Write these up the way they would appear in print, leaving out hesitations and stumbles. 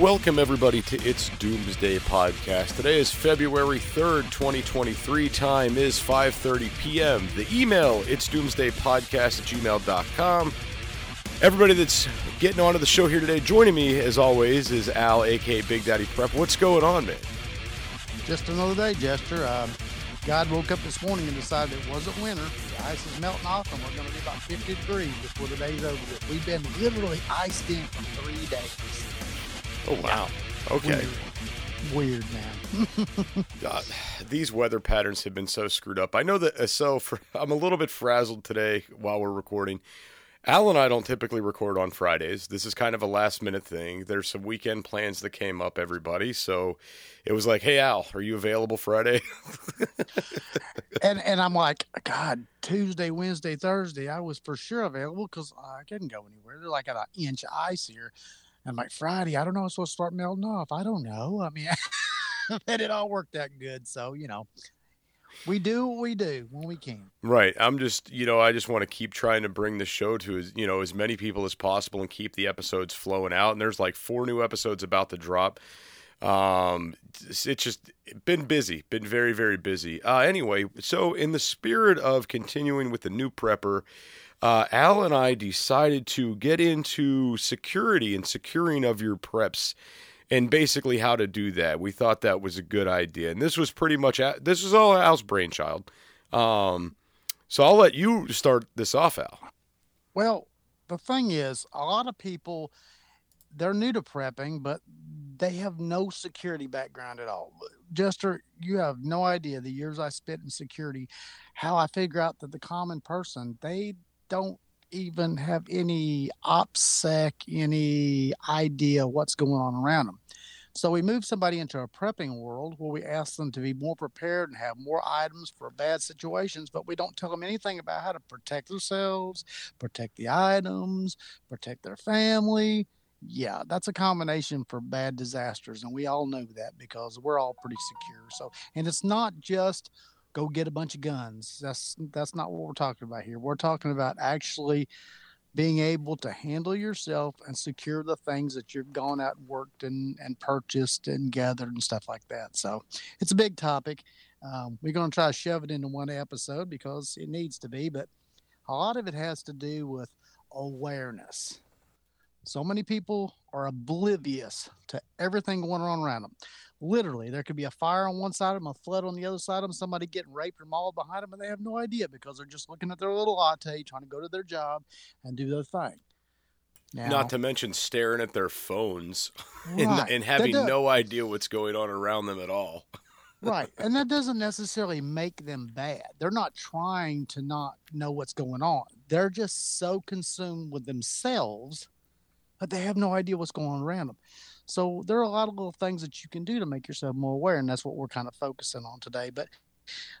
Welcome everybody to It's Doomsday Podcast. Today is February 3rd, 2023. Time is 5:30 p.m. The email, itsdoomsdaypodcast@gmail.com. Everybody that's getting onto the show here today, joining me as always is Al, a.k.a. Big Daddy Prep. What's going on, man? Just another day, Jester. God woke up this morning and decided it wasn't winter. The ice is melting off and we're going to be about 50 degrees before the day's over. We've been literally iced in for 3 days. Oh, wow. Okay. Weird man. God, these weather patterns have been so screwed up. I know that, I'm a little bit frazzled today while we're recording. Al and I don't typically record on Fridays. This is kind of a last-minute thing. There's some weekend plans that came up, everybody. So it was like, hey, Al, are you available Friday? and I'm like, God, Tuesday, Wednesday, Thursday, I was for sure available because I couldn't go anywhere. They're like at an inch of ice here. I'm like, Friday, I don't know, it's supposed to start melting off. I don't know. I mean, that it all worked that good. So, you know, we do what we do when we can. Right. I'm just, you know, I just want to keep trying to bring the show to, as many people as possible and keep the episodes flowing out. And there's like 4 new episodes about to drop. It's just been busy, been very, very busy. Anyway, so in the spirit of continuing with the new prepper, Al and I decided to get into security and securing of your preps and basically how to do that. We thought that was a good idea. And this was pretty much, this was all Al's brainchild. So I'll let you start this off, Al. Well, the thing is, a lot of people, they're new to prepping, but they have no security background at all. Jester, you have no idea the years I spent in security, how I figure out that the common person, they don't even have any OPSEC, any idea what's going on around them. So we move somebody into a prepping world where we ask them to be more prepared and have more items for bad situations, but we don't tell them anything about how to protect themselves, protect the items, protect their family. Yeah, that's a combination for bad disasters, and we all know that because we're all pretty secure. So, and it's not just go get a bunch of guns. That's not what we're talking about here. We're talking about actually being able to handle yourself and secure the things that you've gone out and worked and purchased and gathered and stuff like that. So it's a big topic. We're going to try to shove it into one episode because it needs to be, but a lot of it has to do with awareness. So many people are oblivious to everything going on around them. Literally, there could be a fire on one side of them, a flood on the other side of them, somebody getting raped or mauled behind them, and they have no idea because they're just looking at their little latte, trying to go to their job and do their thing. Now, not to mention staring at their phones and having no idea what's going on around them at all. Right, and that doesn't necessarily make them bad. They're not trying to not know what's going on. They're just so consumed with themselves, but they have no idea what's going on around them. So there are a lot of little things that you can do to make yourself more aware, and that's what we're kind of focusing on today. But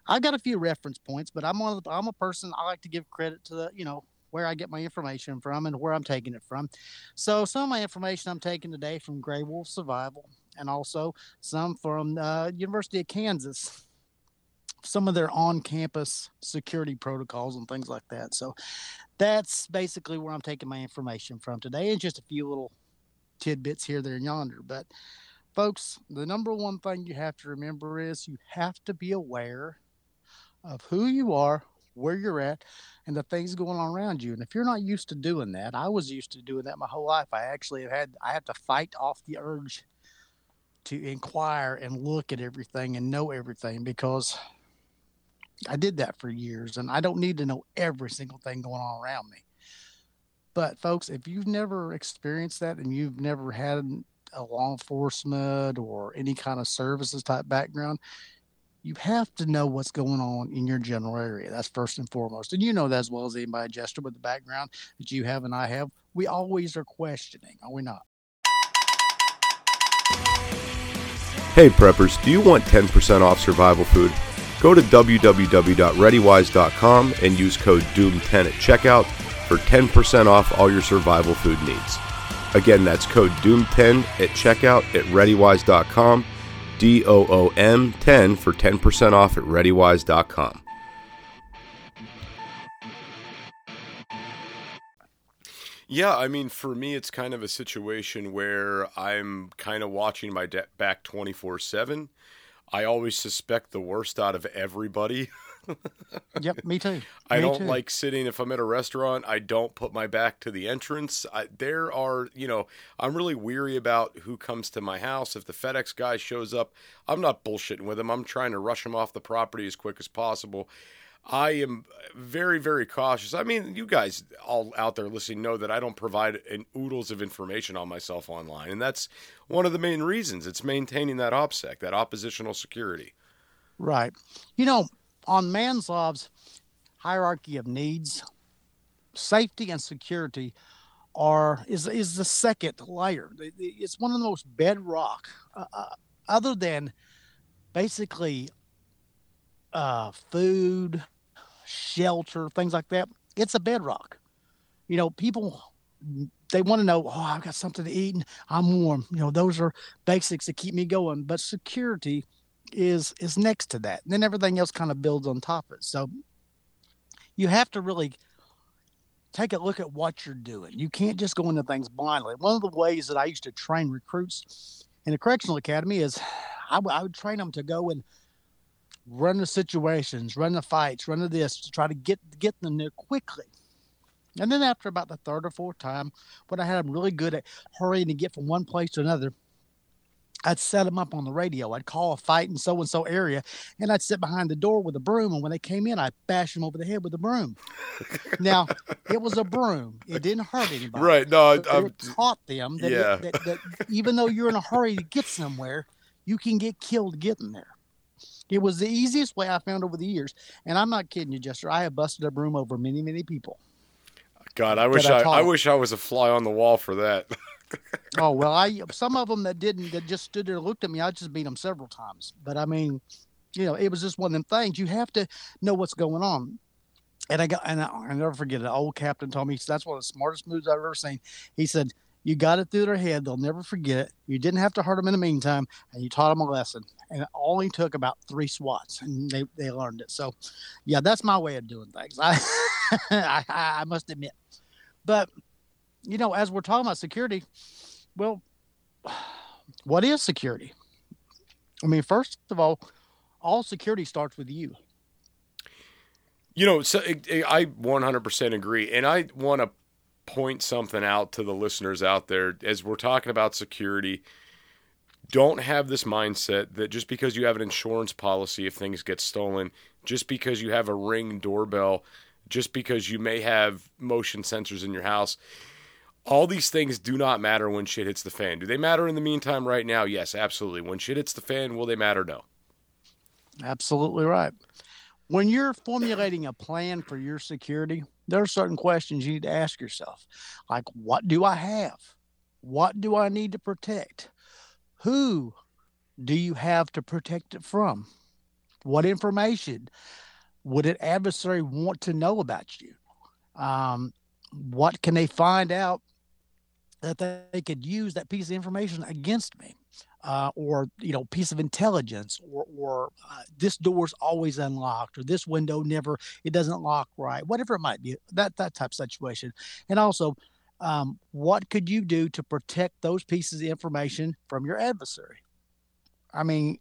I've got a few reference points, but I'm a person, I like to give credit to the, where I get my information from and where I'm taking it from. So some of my information I'm taking today from Gray Wolf Survival and also some from University of Kansas, some of their on-campus security protocols and things like that. So that's basically where I'm taking my information from today, and just a few little tidbits here, there, and yonder. But, folks, the number one thing you have to remember is you have to be aware of who you are, where you're at, and the things going on around you. And if you're not used to doing that, I was used to doing that my whole life. I had to fight off the urge to inquire and look at everything and know everything because I did that for years, and I don't need to know every single thing going on around me. But folks, if you've never experienced that and you've never had a law enforcement or any kind of services type background, you have to know what's going on in your general area. That's first and foremost. And you know that as well as anybody, Jester, with the background that you have and I have. We always are questioning, are we not? Hey, preppers, do you want 10% off survival food? Go to www.readywise.com and use code DOOM10 at checkout for 10% off all your survival food needs. Again, that's code DOOM10 at checkout at ReadyWise.com, DOOM10 for 10% off at ReadyWise.com. Yeah, I mean, for me, it's kind of a situation where I'm kind of watching my back 24/7. I always suspect the worst out of everybody. Yep, me too. I don't like sitting, if I'm at a restaurant, I don't put my back to the entrance. I'm really weary about who comes to my house. If the FedEx guy shows up, I'm not bullshitting with him. I'm trying to rush him off the property as quick as possible. I am very, very cautious. I mean, you guys all out there listening know that I don't provide an oodles of information on myself online, and that's one of the main reasons. It's maintaining that OPSEC, that oppositional security. Right. You know, on Maslow's hierarchy of needs, safety and security is the second layer. It's one of the most bedrock, other than basically food, shelter, things like that. It's a bedrock. You know, people, they want to know, oh, I've got something to eat and I'm warm. You know, those are basics that keep me going. But security is next to that. And then everything else kind of builds on top of it. So you have to really take a look at what you're doing. You can't just go into things blindly. One of the ways that I used to train recruits in the correctional academy is I would train them to go and run the situations, run the fights, run the this, to try to get them there quickly. And then after about the third or fourth time, when I had them really good at hurrying to get from one place to another, I'd set them up on the radio. I'd call a fight in so-and-so area, and I'd sit behind the door with a broom, and when they came in, I'd bash them over the head with a broom. Now, it was a broom. It didn't hurt anybody. Right. No, I taught them that, yeah. that even though you're in a hurry to get somewhere, you can get killed getting there. It was the easiest way I found over the years. And I'm not kidding you, Jester. I have busted a broom over many, many people. God, I wish I was a fly on the wall for that. Oh, well, some of them that just stood there and looked at me, I just beat them several times. But, I mean, you know, it was just one of them things. You have to know what's going on. And I'll never forget it. An old captain told me, that's one of the smartest moves I've ever seen. He said, you got it through their head. They'll never forget it. You didn't have to hurt them in the meantime, and you taught them a lesson. And it only took about 3 swats, and they learned it. So, yeah, that's my way of doing things. I must admit. But, you know, as we're talking about security, well, what is security? I mean, first of all security starts with you. You know, so I 100% agree, and I want to point something out to the listeners out there. As we're talking about security, don't have this mindset that just because you have an insurance policy, if things get stolen, just because you have a Ring doorbell, just because you may have motion sensors in your house, all these things do not matter when shit hits the fan. Do they matter in the meantime right now? Yes, absolutely. When shit hits the fan, will they matter? No. Absolutely right. When you're formulating a plan for your security, there are certain questions you need to ask yourself, like, what do I have? What do I need to protect? Who do you have to protect it from? What information would an adversary want to know about you? What can they find out that they could use that piece of information against me? Or, you know, piece of intelligence, or this door's always unlocked, or this window it doesn't lock right, whatever it might be, that type of situation. And also, what could you do to protect those pieces of information from your adversary? I mean,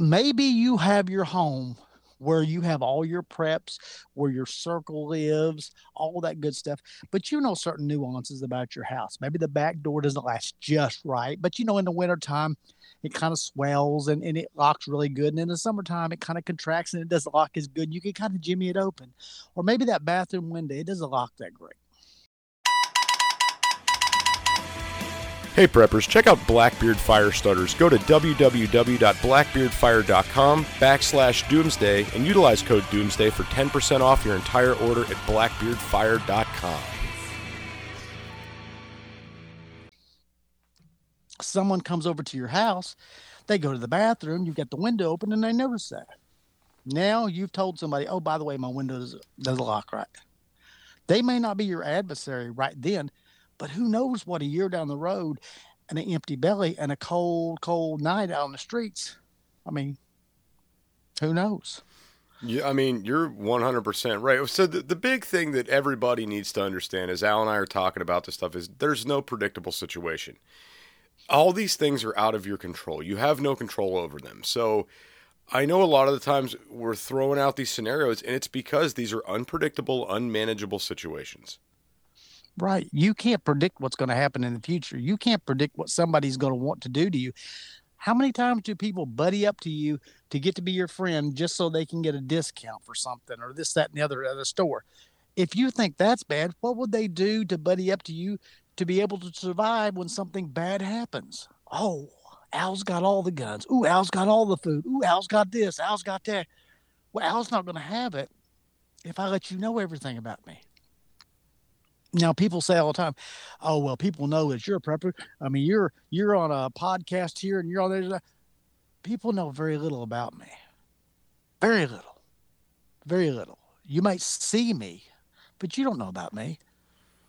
maybe you have your home where you have all your preps, where your circle lives, all that good stuff. But you know certain nuances about your house. Maybe the back door doesn't last just right, but you know in the wintertime, it kind of swells and it locks really good. And in the summertime, it kind of contracts and it doesn't lock as good. You can kind of jimmy it open. Or maybe that bathroom window, it doesn't lock that great. Hey preppers, check out Blackbeard Fire Starters. Go to www.blackbeardfire.com/doomsday and utilize code doomsday for 10% off your entire order at blackbeardfire.com. Someone comes over to your house, they go to the bathroom, you've got the window open and they notice that. Now you've told somebody, oh, by the way, my window doesn't lock right. They may not be your adversary right then, but who knows what a year down the road and an empty belly and a cold, cold night out on the streets. I mean, who knows? Yeah, I mean, you're 100% right. So the big thing that everybody needs to understand as Al and I are talking about this stuff is there's no predictable situation. All these things are out of your control. You have no control over them. So I know a lot of the times we're throwing out these scenarios, and it's because these are unpredictable, unmanageable situations. Right. You can't predict what's going to happen in the future. You can't predict what somebody's going to want to do to you. How many times do people buddy up to you to get to be your friend just so they can get a discount for something or this, that, and the other at a store? If you think that's bad, what would they do to buddy up to you to be able to survive when something bad happens? Oh, Al's got all the guns. Ooh, Al's got all the food. Ooh, Al's got this. Al's got that. Well, Al's not going to have it if I let you know everything about me. Now, people say all the time, oh, well, people know that you're a prepper. I mean, you're on a podcast here and you're on there. People know very little about me. Very little. Very little. You might see me, but you don't know about me.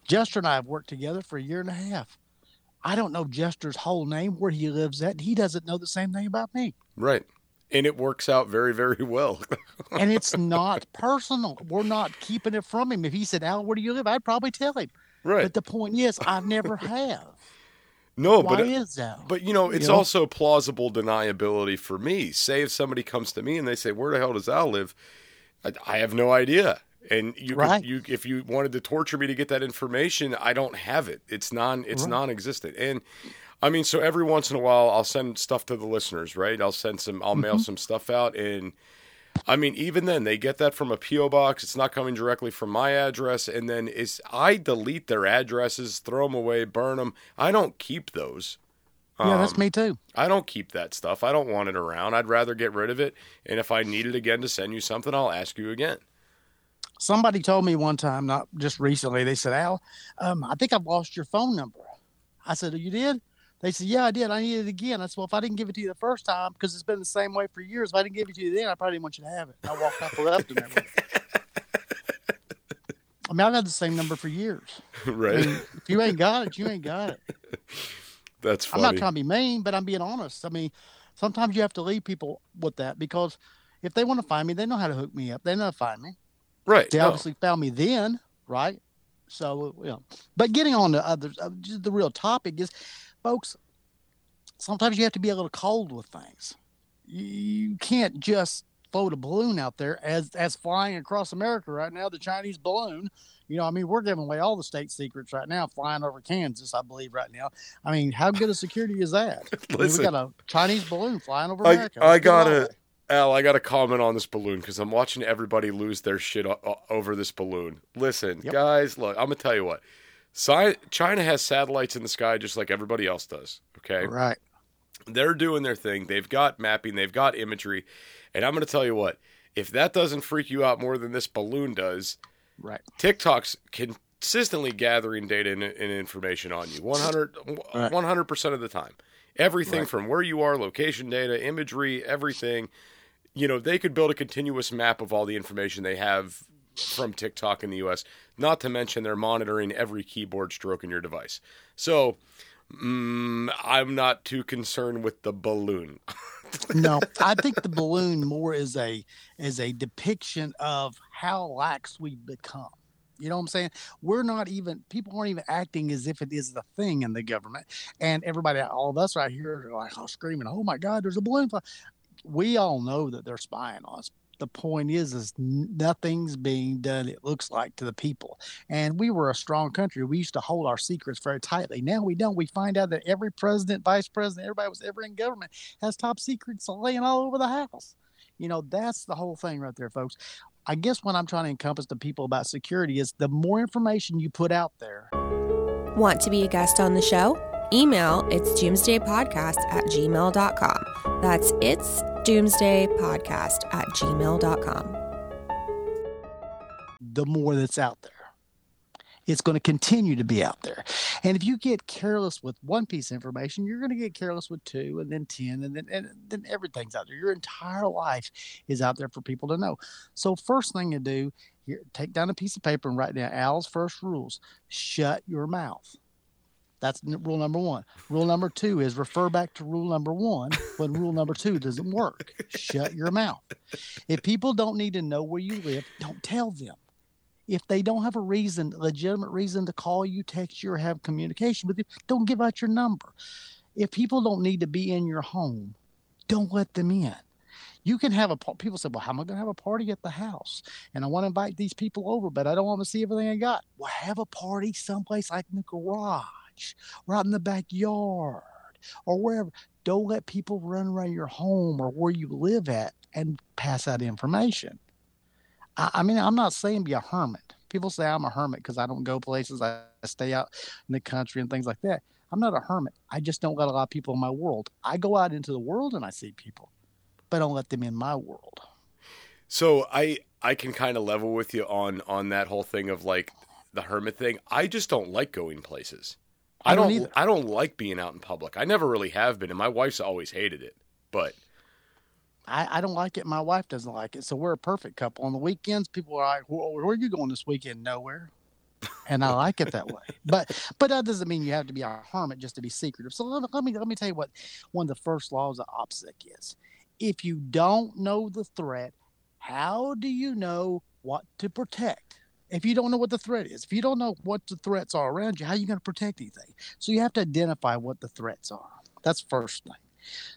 Jester and I have worked together for a year and a half. I don't know Jester's whole name, where he lives at. And he doesn't know the same thing about me. Right. And it works out very, very well. And it's not personal. We're not keeping it from him. If he said, Al, where do you live? I'd probably tell him. Right. But the point is, I never have. No, why but is that? But, you know, it's also plausible deniability for me. Say if somebody comes to me and they say, where the hell does Al live? I have no idea. And if you wanted to torture me to get that information, I don't have it. It's non-existent. And I mean, so every once in a while, I'll send stuff to the listeners, right? I'll mail some stuff out. And I mean, even then they get that from a PO box. It's not coming directly from my address. And then I delete their addresses, throw them away, burn them. I don't keep those. Yeah, that's me too. I don't keep that stuff. I don't want it around. I'd rather get rid of it. And if I need it again to send you something, I'll ask you again. Somebody told me one time, not just recently, they said, Al, I think I've lost your phone number. I said, oh, you did? They said, yeah, I did. I need it again. I said, well, if I didn't give it to you the first time, because it's been the same way for years, if I didn't give it to you then, I probably didn't want you to have it. I walked up and left them. I mean, I've had the same number for years. Right. I mean, if you ain't got it, you ain't got it. That's funny. I'm not trying to be mean, but I'm being honest. I mean, sometimes you have to leave people with that, because if they want to find me, they know how to hook me up. They know how to find me. Right. They obviously found me then, right? So, yeah. But getting on to others, the real topic is, folks, sometimes you have to be a little cold with things. You can't just float a balloon out there as flying across America right now, the Chinese balloon. You know, I mean, we're giving away all the state secrets right now, flying over Kansas, I believe, right now. I mean, how good a security is that? Listen, I mean, we got a Chinese balloon flying over America. Al, I got to comment on this balloon because I'm watching everybody lose their shit over this balloon. Listen, guys, look, I'm going to tell you what. China has satellites in the sky just like everybody else does, okay? Right. They're doing their thing. They've got mapping. They've got imagery. And I'm going to tell you what. If that doesn't freak you out more than this balloon does, right? TikTok's consistently gathering data and information on you 100% of the time. Everything from where you are, location data, imagery, everything. You know, they could build a continuous map of all the information they have from TikTok in the U.S., not to mention they're monitoring every keyboard stroke in your device. So I'm not too concerned with the balloon. No, I think the balloon more is a depiction of how lax we've become. You know what I'm saying? People aren't even acting as if it is the thing in the government. And everybody, all of us right here are like, screaming, oh my God, there's a balloon fly. We all know that they're spying on us. the point is nothing's being done, it looks like, to the people. And we were a strong country. We used to hold our secrets very tightly. Now we don't. We find out that every president, vice president, everybody was ever in government has top secrets laying all over the house. You know, that's the whole thing right there, folks. I guess what I'm trying to encompass to people about security is the more information you put out there. Want to be a guest on the show? Email itsdoomsdaypodcast@gmail.com. That's itsdoomsdaypodcast@gmail.com. The more that's out there, it's going to continue to be out there. And if you get careless with one piece of information, you're going to get careless with 2 and then 10 and then everything's out there. Your entire life is out there for people to know. So first thing to do, take down a piece of paper and write down Al's first rules. Shut your mouth. That's rule number 1. Rule number 2 is refer back to rule number 1 when rule number 2 doesn't work. Shut your mouth. If people don't need to know where you live, don't tell them. If they don't have a reason, legitimate reason to call you, text you, or have communication with you, don't give out your number. If people don't need to be in your home, don't let them in. You can have people say, well, how am I going to have a party at the house? And I want to invite these people over, but I don't want to see everything I got. Well, have a party someplace like in the garage or out in the backyard or wherever. Don't let people run around your home or where you live at and pass out information. I mean, I'm not saying be a hermit. People say I'm a hermit because I don't go places. I stay out in the country and things like that. I'm not a hermit. I just don't let a lot of people in my world. I go out into the world and I see people, but I don't let them in my world. So I can kind of level with you on that whole thing of like the hermit thing. I just don't like going places. I don't like being out in public. I never really have been, and my wife's always hated it, but I don't like it. My wife doesn't like it. So we're a perfect couple. On the weekends, people are like, where are you going this weekend? Nowhere. And I like it that way. But that doesn't mean you have to be a hermit just to be secretive. So let me tell you what one of the first laws of OPSEC is. If you don't know the threat, how do you know what to protect? If you don't know what the threat is, if you don't know what the threats are around you, how are you going to protect anything? So you have to identify what the threats are. That's first thing.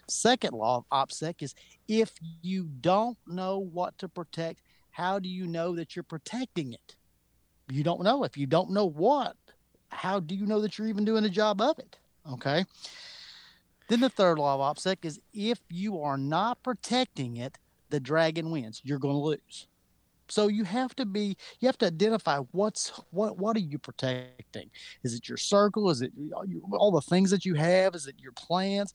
Second law of OPSEC is if you don't know what to protect, how do you know that you're protecting it? You don't know. If you don't know what, how do you know that you're even doing a job of it? Okay. Then the third law of OPSEC is if you are not protecting it, the dragon wins. You're going to lose. So you have to identify what are you protecting? Is it your circle? Is it all the things that you have? Is it your plans?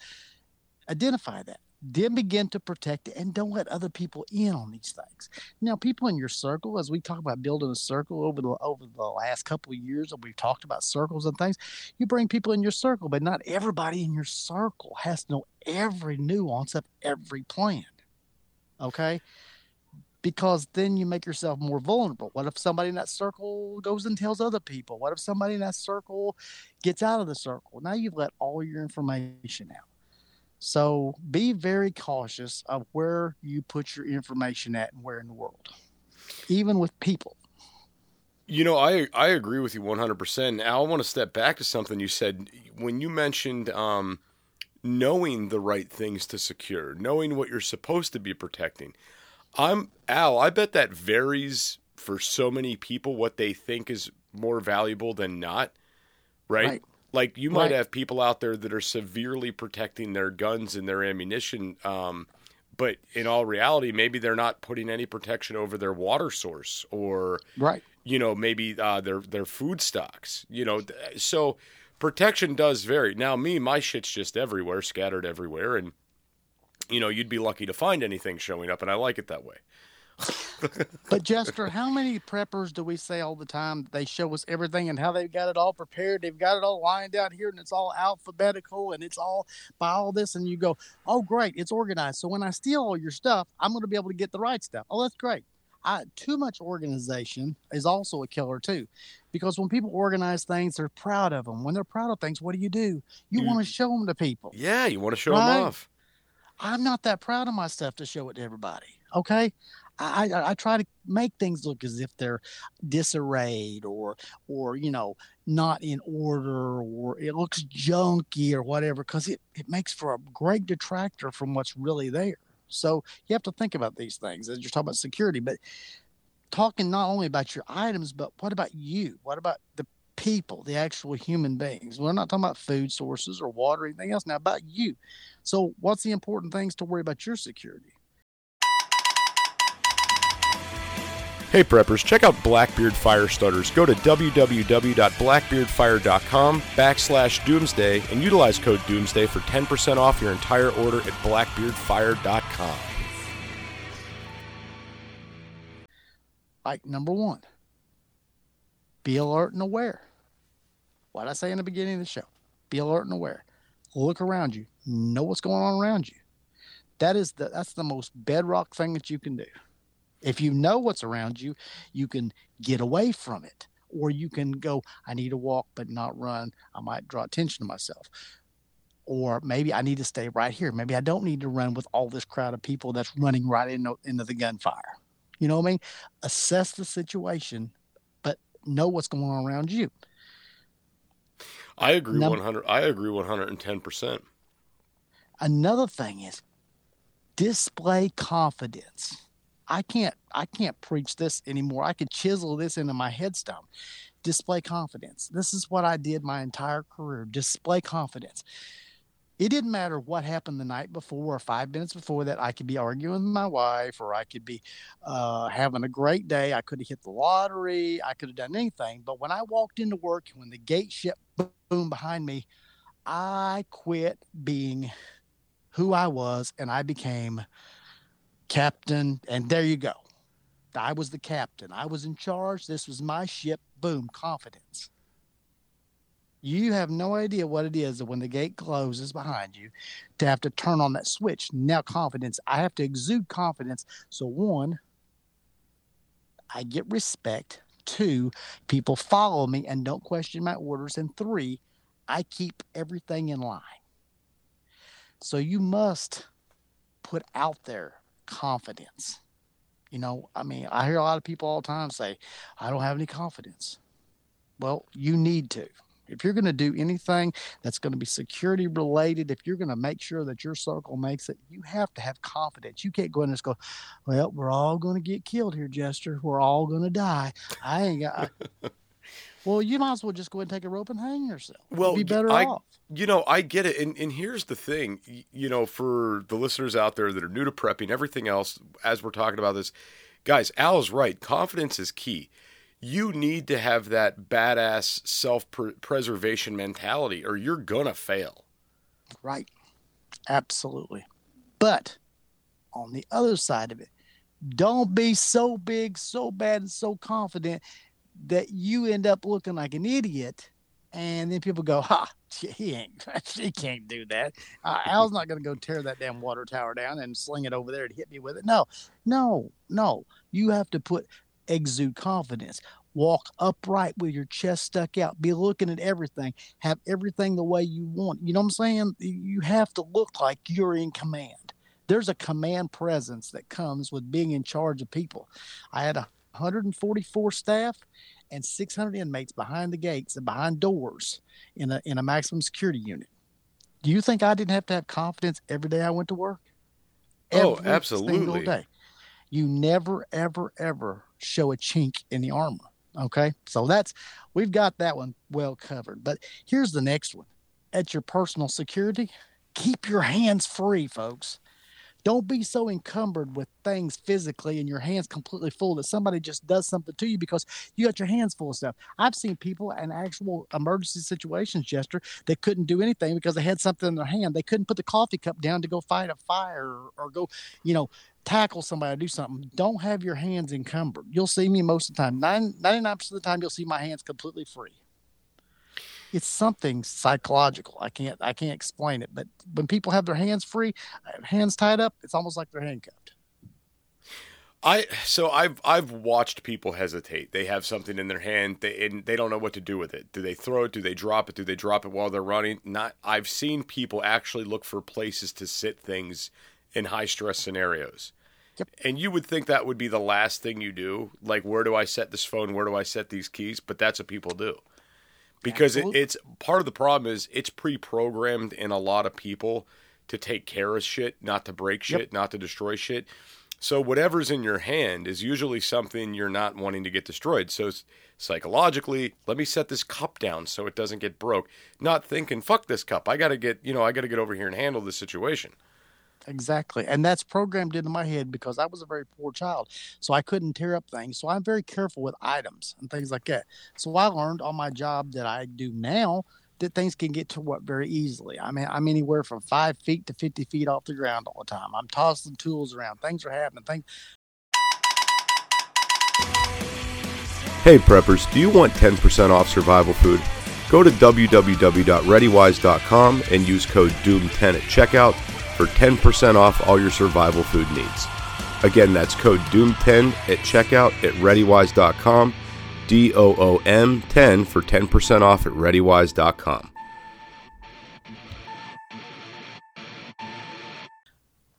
Identify that. Then begin to protect it and don't let other people in on these things. Now, people in your circle, as we talk about building a circle over the last couple of years, and we've talked about circles and things, you bring people in your circle, but not everybody in your circle has to know every nuance of every plan. Okay? Because then you make yourself more vulnerable. What if somebody in that circle goes and tells other people? What if somebody in that circle gets out of the circle? Now you've let all your information out. So be very cautious of where you put your information at and where in the world, even with people. You know, I agree with you 100%. Al, I want to step back to something you said when you mentioned knowing the right things to secure, knowing what you're supposed to be protecting. I bet that varies for so many people what they think is more valuable than not, right? Like you might have people out there that are severely protecting their guns and their ammunition, but in all reality, maybe they're not putting any protection over their water source or, you know, maybe their food stocks. You know, so protection does vary. Now, my shit's just everywhere, scattered everywhere, and you know, you'd be lucky to find anything showing up, and I like it that way. But, Jester, how many preppers do we say all the time that they show us everything and how they've got it all prepared? They've got it all lined out here, and it's all alphabetical, and it's all by all this, and you go, oh, great, it's organized. So when I steal all your stuff, I'm going to be able to get the right stuff. Oh, that's great. Too much organization is also a killer, too, because when people organize things, they're proud of them. When they're proud of things, what do? You want to show them to people. Yeah, you want to show them off. I'm not that proud of my stuff to show it to everybody, okay? I try to make things look as if they're disarrayed or you know, not in order or it looks junky or whatever because it makes for a great detractor from what's really there. So you have to think about these things as you're talking about security, but talking not only about your items, but what about you? What about the people, the actual human beings? We're not talking about food sources or water or anything else now, about you. So what's the important things to worry about your security? Hey preppers, check out Blackbeard Fire Starters. Go to www.blackbeardfire.com/doomsday and utilize code doomsday for 10% off your entire order at blackbeardfire.com. Like number one, be alert and aware. What I say in the beginning of the show, be alert and aware. Look around you, know what's going on around you. That's the most bedrock thing that you can do. If you know what's around you, you can get away from it, or you can go, I need to walk but not run. I might draw attention to myself, or maybe I need to stay right here. Maybe I don't need to run with all this crowd of people that's running right into the gunfire. You know what I mean? Assess the situation, but know what's going on around you. I agree 110%. Another thing is display confidence. I can't preach this anymore. I could chisel this into my headstone. Display confidence. This is what I did my entire career. Display confidence. It didn't matter what happened the night before or 5 minutes before that. I could be arguing with my wife, or I could be having a great day. I could have hit the lottery. I could have done anything. But when I walked into work, when the gate shut, boom, behind me, I quit being who I was, and I became captain, and there you go. I was the captain. I was in charge. This was my ship. Boom, confidence. You have no idea what it is that when the gate closes behind you to have to turn on that switch. Now confidence. I have to exude confidence. So one, I get respect. Two, people follow me and don't question my orders. And three, I keep everything in line. So you must put out there confidence. You know, I mean, I hear a lot of people all the time say, I don't have any confidence. Well, you need to. If you're going to do anything that's going to be security related, if you're going to make sure that your circle makes it, you have to have confidence. You can't go in and just go, well, we're all going to get killed here, Jester. We're all going to die. I ain't got... Well, you might as well just go ahead and take a rope and hang yourself. Well, you'd be better off. You know, I get it. And here's the thing, you know, for the listeners out there that are new to prepping, everything else, as we're talking about this, guys, Al is right. Confidence is key. You need to have that badass self-preservation mentality, or you're going to fail. Right. Absolutely. But on the other side of it, don't be so big, so bad, and so confident that you end up looking like an idiot, and then people go, ha, she can't do that. Al's not going to go tear that damn water tower down and sling it over there and hit me with it. No. You have to exude confidence. Walk upright with your chest stuck out. Be looking at everything. Have everything the way you want. You know what I'm saying? You have to look like you're in command. There's a command presence that comes with being in charge of people. I had 144 staff and 600 inmates behind the gates and behind doors in a maximum security unit. Do you think I didn't have to have confidence every day I went to work? Every single day. You never, ever, ever show a chink in the armor. Okay. So we've got that one well covered, but here's the next one. At your personal security, keep your hands free, folks. Don't be so encumbered with things physically and your hands completely full that somebody just does something to you because you got your hands full of stuff. I've seen people in actual emergency situations, Jester, that couldn't do anything because they had something in their hand. They couldn't put the coffee cup down to go fight a fire or go, you know, tackle somebody or do something. Don't have your hands encumbered. You'll see me most of the time. 99% of the time, you'll see my hands completely free. It's something psychological. I can't explain it. But when people have their hands free, hands tied up, it's almost like they're handcuffed. I've watched people hesitate. They have something in their hand, and they don't know what to do with it. Do they throw it? Do they drop it? Do they drop it while they're running? I've seen people actually look for places to sit things in high stress scenarios. Yep. And you would think that would be the last thing you do. Like, where do I set this phone? Where do I set these keys? But that's what people do. Because it's part of the problem is it's pre-programmed in a lot of people to take care of shit, not to break shit, not to destroy shit. So whatever's in your hand is usually something you're not wanting to get destroyed. So psychologically, let me set this cup down so it doesn't get broke. Not thinking, fuck this cup. I got to get over here and handle this situation. Exactly. And that's programmed into my head because I was a very poor child. So I couldn't tear up things. So I'm very careful with items and things like that. So I learned on my job that I do now that things can get to what very easily. I mean, I'm anywhere from 5 feet to 50 feet off the ground all the time. I'm tossing tools around. Things are happening. Hey, preppers, do you want 10% off survival food? Go to www.readywise.com and use code DOOM10 at checkout for 10% off all your survival food needs. Again, that's code DOOM10 at checkout at ReadyWise.com, DOOM10 for 10% off at ReadyWise.com.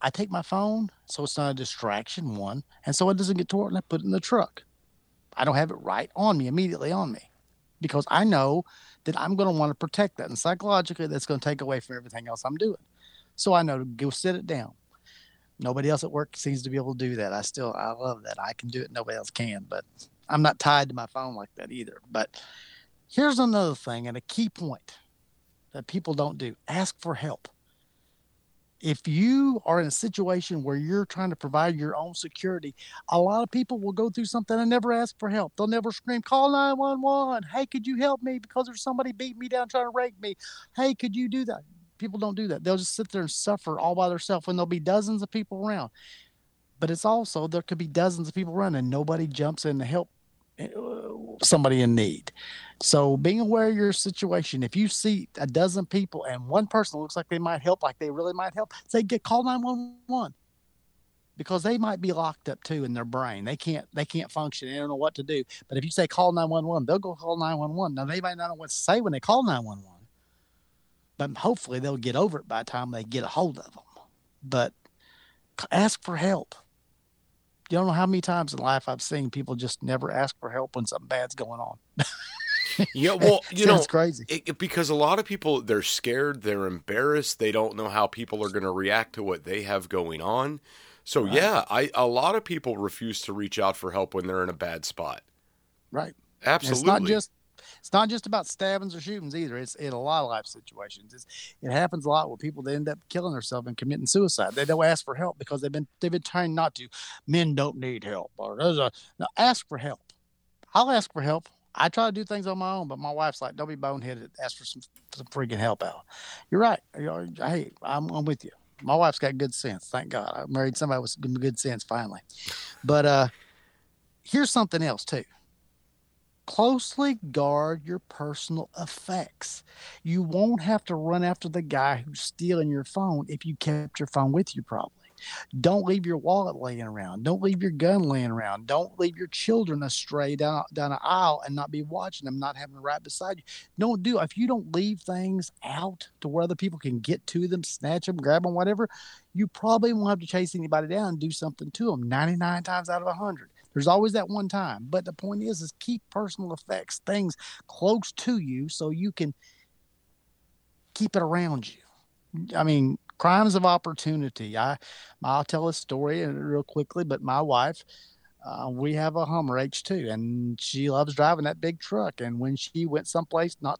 I take my phone, so it's not a distraction, one, and so it doesn't get torn, and I put it in the truck. I don't have it right on me, immediately on me, because I know that I'm going to want to protect that, and psychologically that's going to take away from everything else I'm doing. So I know to go sit it down. Nobody else at work seems to be able to do that. I love that. I can do it. Nobody else can, but I'm not tied to my phone like that either. But here's another thing and a key point that people don't do. Ask for help. If you are in a situation where you're trying to provide your own security, a lot of people will go through something and never ask for help. They'll never scream, call 911. Hey, could you help me because there's somebody beat me down trying to rape me. Hey, could you do that? People don't do that. They'll just sit there and suffer all by themselves when there'll be dozens of people around. But it's also, there could be dozens of people around and nobody jumps in to help somebody in need. So being aware of your situation, if you see a dozen people and one person looks like they might help, like they really might help, say, call 911. Because they might be locked up too in their brain. They can't function. They don't know what to do. But if you say call 911, they'll go call 911. Now they might not know what to say when they call 911. But hopefully they'll get over it by the time they get a hold of them. But ask for help. You don't know how many times in life I've seen people just never ask for help when something bad's going on. Yeah, well, you know, it's crazy. Because a lot of people, they're scared, they're embarrassed, they don't know how people are going to react to what they have going on. So, right. A lot of people refuse to reach out for help when they're in a bad spot. Right. Absolutely. And it's not just about stabbings or shootings either. It's in a lot of life situations. It happens a lot where people they end up killing themselves and committing suicide. They don't ask for help because they've been trained not to. Men don't need help. Now ask for help. I'll ask for help. I try to do things on my own, but my wife's like, "Don't be boneheaded. Ask for some freaking help out." You're right. Hey, I'm with you. My wife's got good sense. Thank God, I married somebody with good sense finally. But here's something else too. Closely guard your personal effects. You won't have to run after the guy who's stealing your phone if you kept your phone with you, probably. Don't leave your wallet laying around. Don't leave your gun laying around. Don't leave your children astray down an aisle and not be watching them, not having them right beside you. If you don't leave things out to where other people can get to them, snatch them, grab them, whatever, you probably won't have to chase anybody down and do something to them 99 times out of 100. There's always that one time. But the point is keep personal effects, things close to you so you can keep it around you. I mean, crimes of opportunity. I'll tell a story real quickly, but my wife, we have a Hummer H2, and she loves driving that big truck. And when she went someplace not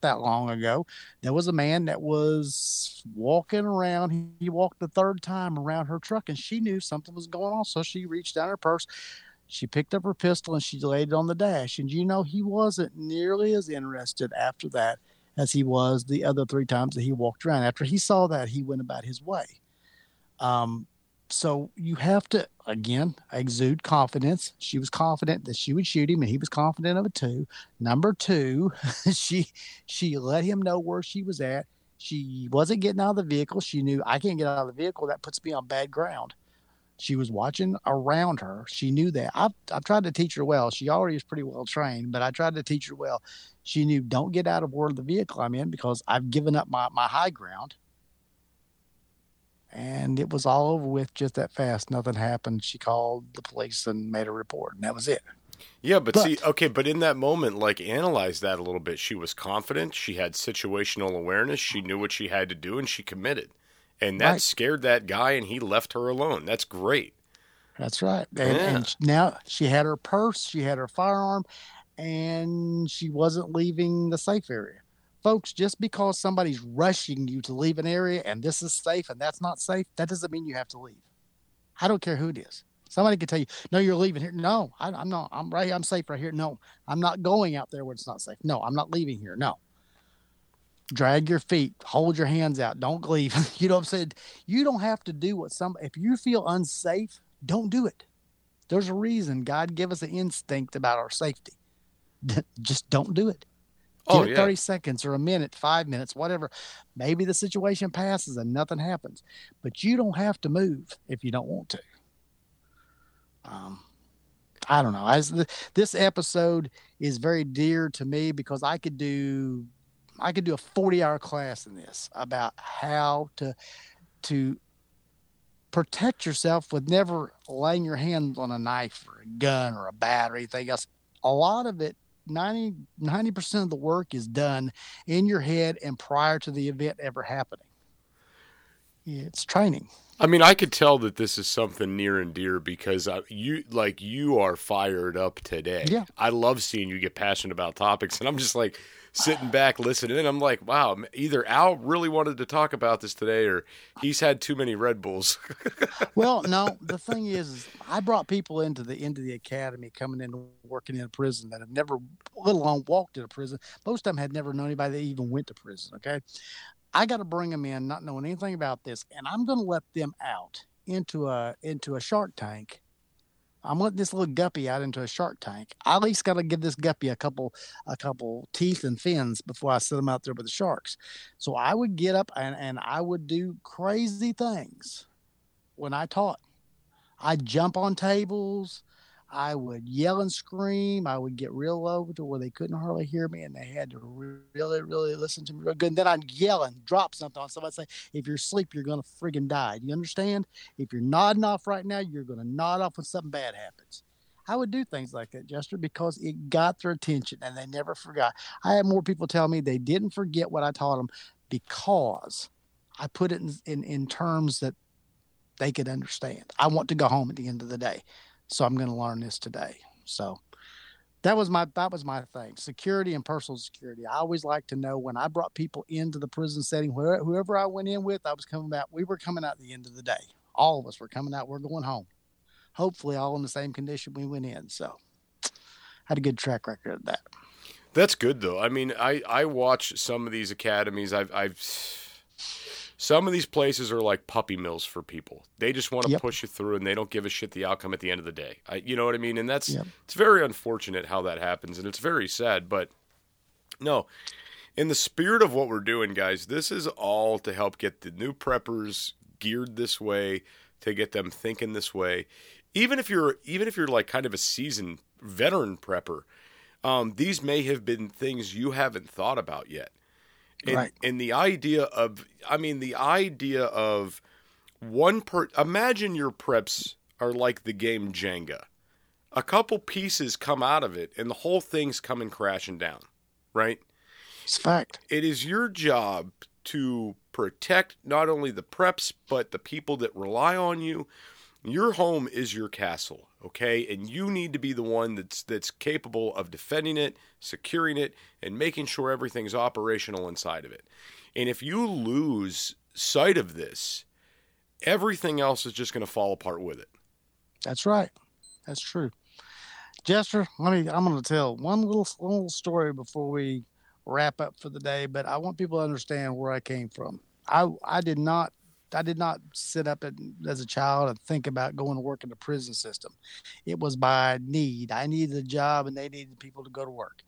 that long ago, there was a man that was walking around. He walked the third time around her truck, and she knew something was going on, so she reached down her purse. She picked up her pistol, and she laid it on the dash. And, he wasn't nearly as interested after that as he was the other three times that he walked around. After he saw that, he went about his way. So you have to, again, exude confidence. She was confident that she would shoot him, and he was confident of it too. Number two, she let him know where she was at. She wasn't getting out of the vehicle. She knew, I can't get out of the vehicle. That puts me on bad ground. She was watching around her. She knew that. I've tried to teach her well. She already is pretty well trained, but I tried to teach her well. She knew, don't get out of where the vehicle I'm in because I've given up my high ground. And it was all over with just that fast. Nothing happened. She called the police and made a report, and that was it. Yeah, but in that moment, analyze that a little bit. She was confident. She had situational awareness. She knew what she had to do, and she committed. And that scared that guy, and he left her alone. That's great. That's right. And now she had her purse, she had her firearm, and she wasn't leaving the safe area. Folks, just because somebody's rushing you to leave an area and this is safe and that's not safe, that doesn't mean you have to leave. I don't care who it is. Somebody could tell you, no, you're leaving here. No, I'm not. I'm right here. I'm safe right here. No, I'm not going out there where it's not safe. No, I'm not leaving here. No. Drag your feet. Hold your hands out. Don't leave. You know what I'm saying? You don't have to do what if you feel unsafe, don't do it. There's a reason God gave us an instinct about our safety. Just don't do it. Give it 30 seconds or a minute, 5 minutes, whatever. Maybe the situation passes and nothing happens. But you don't have to move if you don't want to. I don't know. This episode is very dear to me because I could do a 40-hour class in this about how to protect yourself with never laying your hands on a knife or a gun or a bat or anything else. A lot of it, 90% of the work is done in your head and prior to the event ever happening. It's training. I mean, I could tell that this is something near and dear because you are fired up today. Yeah. I love seeing you get passionate about topics, and I'm just like sitting back listening, and I'm like, wow, either Al really wanted to talk about this today or he's had too many Red Bulls. Well, no, the thing is I brought people into the academy coming in working in a prison that have never, let alone walked in a prison. Most of them had never known anybody that even went to prison, okay? I got to bring them in not knowing anything about this, and I'm going to let them out into a shark tank. I'm letting this little guppy out into a shark tank. I at least got to give this guppy a couple teeth and fins before I set them out there with the sharks. So I would get up and I would do crazy things when I taught. I'd jump on tables. I would yell and scream. I would get real low to where they couldn't hardly hear me, and they had to really, really listen to me real good. And then I'd yell and drop something on somebody and say, if you're asleep, you're going to friggin' die. Do you understand? If you're nodding off right now, you're going to nod off when something bad happens. I would do things like that, Jester, because it got their attention, and they never forgot. I had more people tell me they didn't forget what I taught them because I put it in terms that they could understand. I want to go home at the end of the day. So I'm going to learn this today. So that was my thing. Security and personal security. I always like to know when I brought people into the prison setting, whoever I went in with, I was coming out. We were coming out at the end of the day. All of us were coming out. We're going home. Hopefully all in the same condition we went in. So had a good track record of that. That's good though. I mean, I watch some of these academies. Some of these places are like puppy mills for people. They just want to push you through, and they don't give a shit the outcome at the end of the day. You know what I mean? And that's it's very unfortunate how that happens, and it's very sad. But no, in the spirit of what we're doing, guys, this is all to help get the new preppers geared this way, to get them thinking this way. Even if you're like kind of a seasoned veteran prepper, these may have been things you haven't thought about yet. And the idea of imagine your preps are like the game Jenga. A couple pieces come out of it and the whole thing's coming crashing down, right? It's a fact. It is your job to protect not only the preps, but the people that rely on you. Your home is your castle, okay? And you need to be the one that's capable of defending it, securing it, and making sure everything's operational inside of it. And if you lose sight of this, everything else is just going to fall apart with it. That's right. That's true. Jester, I'm going to tell one little story before we wrap up for the day, but I want people to understand where I came from. I did not sit up as a child and think about going to work in the prison system. It was by need. I needed a job and they needed people to go to work.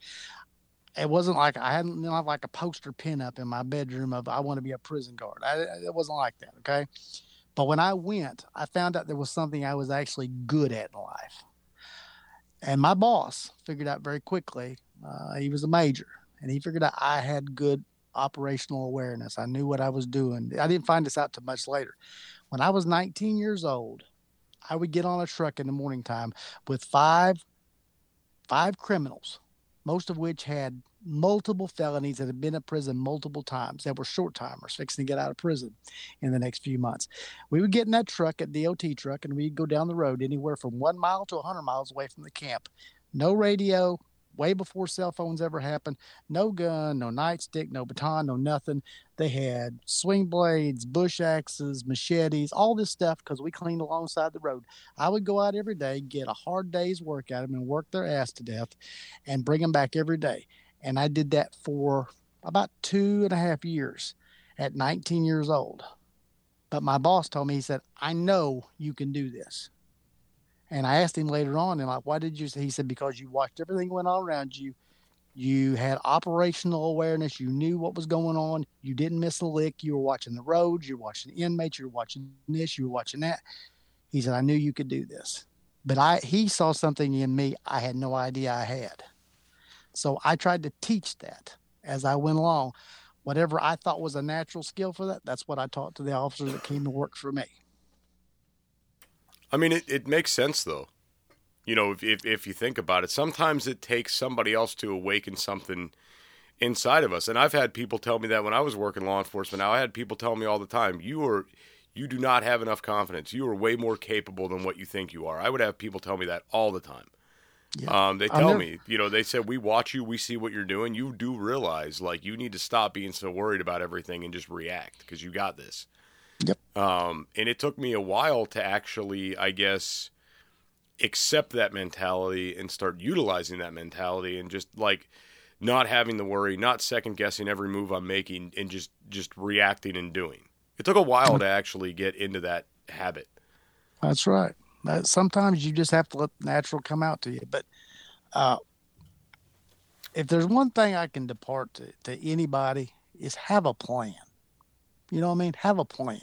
It wasn't like I hadn't like a poster pin up in my bedroom of I want to be a prison guard. It wasn't like that, okay? But when I went, I found out there was something I was actually good at in life. And my boss figured out very quickly, he was a major, and he figured out I had good operational awareness. I knew what I was doing. I didn't find this out till much later. When I was 19 years old, I would get on a truck in the morning time with five criminals, most of which had multiple felonies, that had been in prison multiple times, that were short timers fixing to get out of prison in the next few months. We would get in that truck, a DOT truck, and we'd go down the road anywhere from 1 mile to 100 miles away from the camp. No radio, way before cell phones ever happened. No gun, no nightstick, no baton, no nothing. They had swing blades, bush axes, machetes, all this stuff because we cleaned alongside the road. I would go out every day, get a hard day's work out of them and work their ass to death and bring them back every day. And I did that for about 2.5 years at 19 years old. But my boss told me, he said, I know you can do this. And I asked him later on, and like, why did you say? He said, because you watched everything went on around you. You had operational awareness. You knew what was going on. You didn't miss a lick. You were watching the roads. You were watching inmates. You were watching this. You were watching that. He said, I knew you could do this. But he saw something in me I had no idea I had. So I tried to teach that as I went along. Whatever I thought was a natural skill for that, that's what I taught to the officers that came to work for me. I mean, it makes sense, though. You know, if you think about it, sometimes it takes somebody else to awaken something inside of us. And I've had people tell me that when I was working law enforcement. Now, I had people tell me all the time, you do not have enough confidence. You are way more capable than what you think you are. I would have people tell me that all the time. Yeah. They tell me, you know, they said, we watch you, we see what you're doing. You do realize, like, you need to stop being so worried about everything and just react because you got this. Yep. And it took me a while to actually, I guess, accept that mentality and start utilizing that mentality and just like not having the worry, not second guessing every move I'm making and just reacting and doing. It took a while to actually get into that habit. That's right. Sometimes you just have to let the natural come out to you. But if there's one thing I can depart to anybody is have a plan. You know what I mean? Have a plan.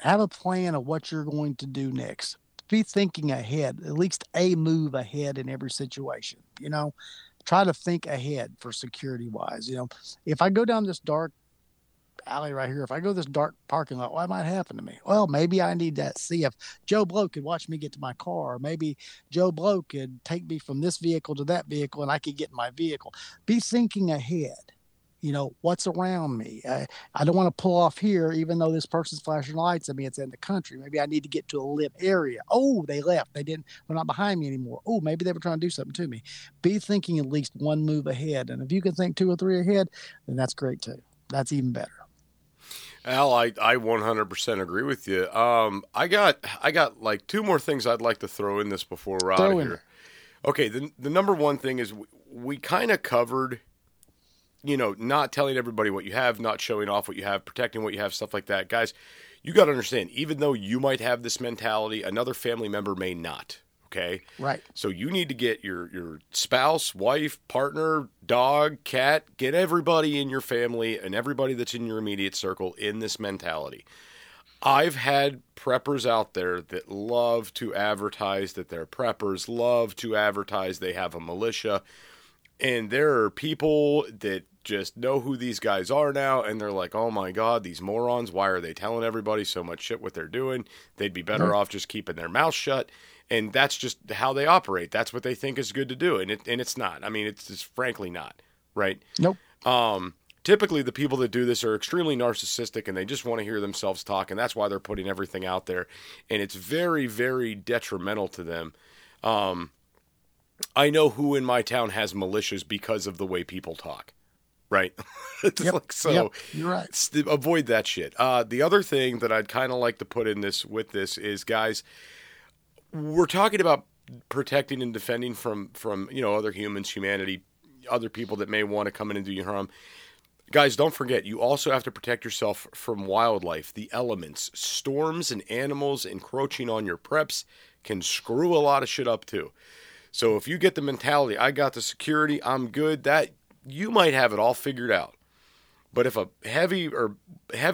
Have a plan of what you're going to do next. Be thinking ahead, at least a move ahead in every situation. You know, try to think ahead for security wise. You know, if I go down this dark alley right here, if I go this dark parking lot, what might happen to me? Well, maybe I need to see if Joe Blow could watch me get to my car, or maybe Joe Blow could take me from this vehicle to that vehicle and I could get in my vehicle. Be thinking ahead. You know, what's around me? I don't want to pull off here, even though this person's flashing lights at me. It's in the country. Maybe I need to get to a lit area. Oh, they left. They didn't. They're not behind me anymore. Oh, maybe they were trying to do something to me. Be thinking at least one move ahead. And if you can think 2 or 3 ahead, then that's great too. That's even better. Al, I 100% agree with you. I got like 2 more things I'd like to throw in this before we're out of here. Okay, the number one thing is we kind of covered, you know, not telling everybody what you have, not showing off what you have, protecting what you have, stuff like that. Guys, you got to understand, even though you might have this mentality, another family member may not, okay? Right. So you need to get your spouse, wife, partner, dog, cat, get everybody in your family and everybody that's in your immediate circle in this mentality. I've had preppers out there that love to advertise that they're preppers, love to advertise they have a militia, and there are people that just know who these guys are now, and they're like, oh my God, these morons, why are they telling everybody so much shit what they're doing? They'd be better off just keeping their mouth shut, and that's just how they operate. That's what they think is good to do, and it's not. I mean, it's just frankly not, right? Nope. Typically, the people that do this are extremely narcissistic, and they just want to hear themselves talk, and that's why they're putting everything out there, and it's very, very detrimental to them. I know who in my town has militias because of the way people talk. Right. Yep, like, so yep, you're right. Avoid that shit. The other thing that I'd kind of like to put in this with this is, guys, we're talking about protecting and defending from, you know, other humans, humanity, other people that may want to come in and do you harm. Guys, don't forget, you also have to protect yourself from wildlife, the elements, storms and animals encroaching on your preps can screw a lot of shit up too. So if you get the mentality, I got the security, I'm good, that you might have it all figured out. But if a heavy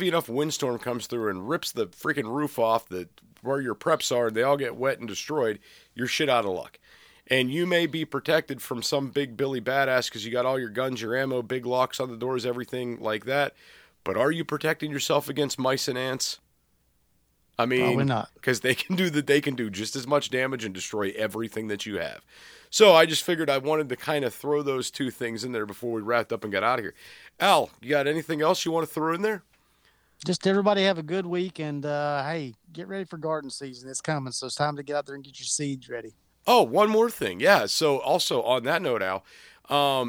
enough windstorm comes through and rips the freaking roof off where your preps are, and they all get wet and destroyed, you're shit out of luck. And you may be protected from some big Billy badass because you got all your guns, your ammo, big locks on the doors, everything like that. But are you protecting yourself against mice and ants? I mean, probably not, because they can do just as much damage and destroy everything that you have. So I just figured I wanted to kind of throw those two things in there before we wrapped up and got out of here. Al, you got anything else you want to throw in there? Just everybody have a good week, and hey, get ready for garden season. It's coming, so it's time to get out there and get your seeds ready. Oh, one more thing. Yeah, so also on that note, Al,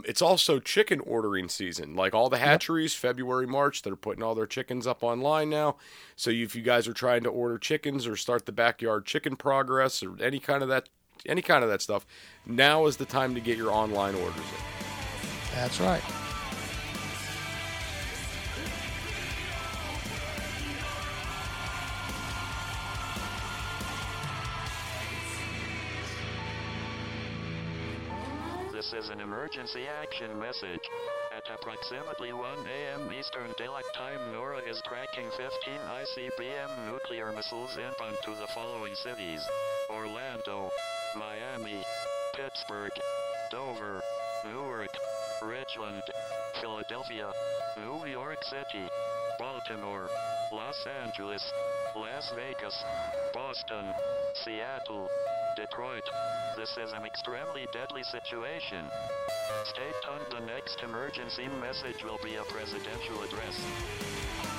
it's also chicken ordering season. Like all the hatcheries, yep. February, March, they're putting all their chickens up online now. So if you guys are trying to order chickens or start the backyard chicken progress or any kind of that stuff, now is the time to get your online orders in. That's right. This is an emergency action message. At approximately 1 a.m. Eastern Daylight Time, NORAD is tracking 15 ICBM nuclear missiles inbound to the following cities: Orlando, Miami, Pittsburgh, Dover, Newark, Richmond, Philadelphia, New York City, Baltimore, Los Angeles, Las Vegas, Boston, Seattle, Detroit. This is an extremely deadly situation. Stay tuned. The next emergency message will be a presidential address.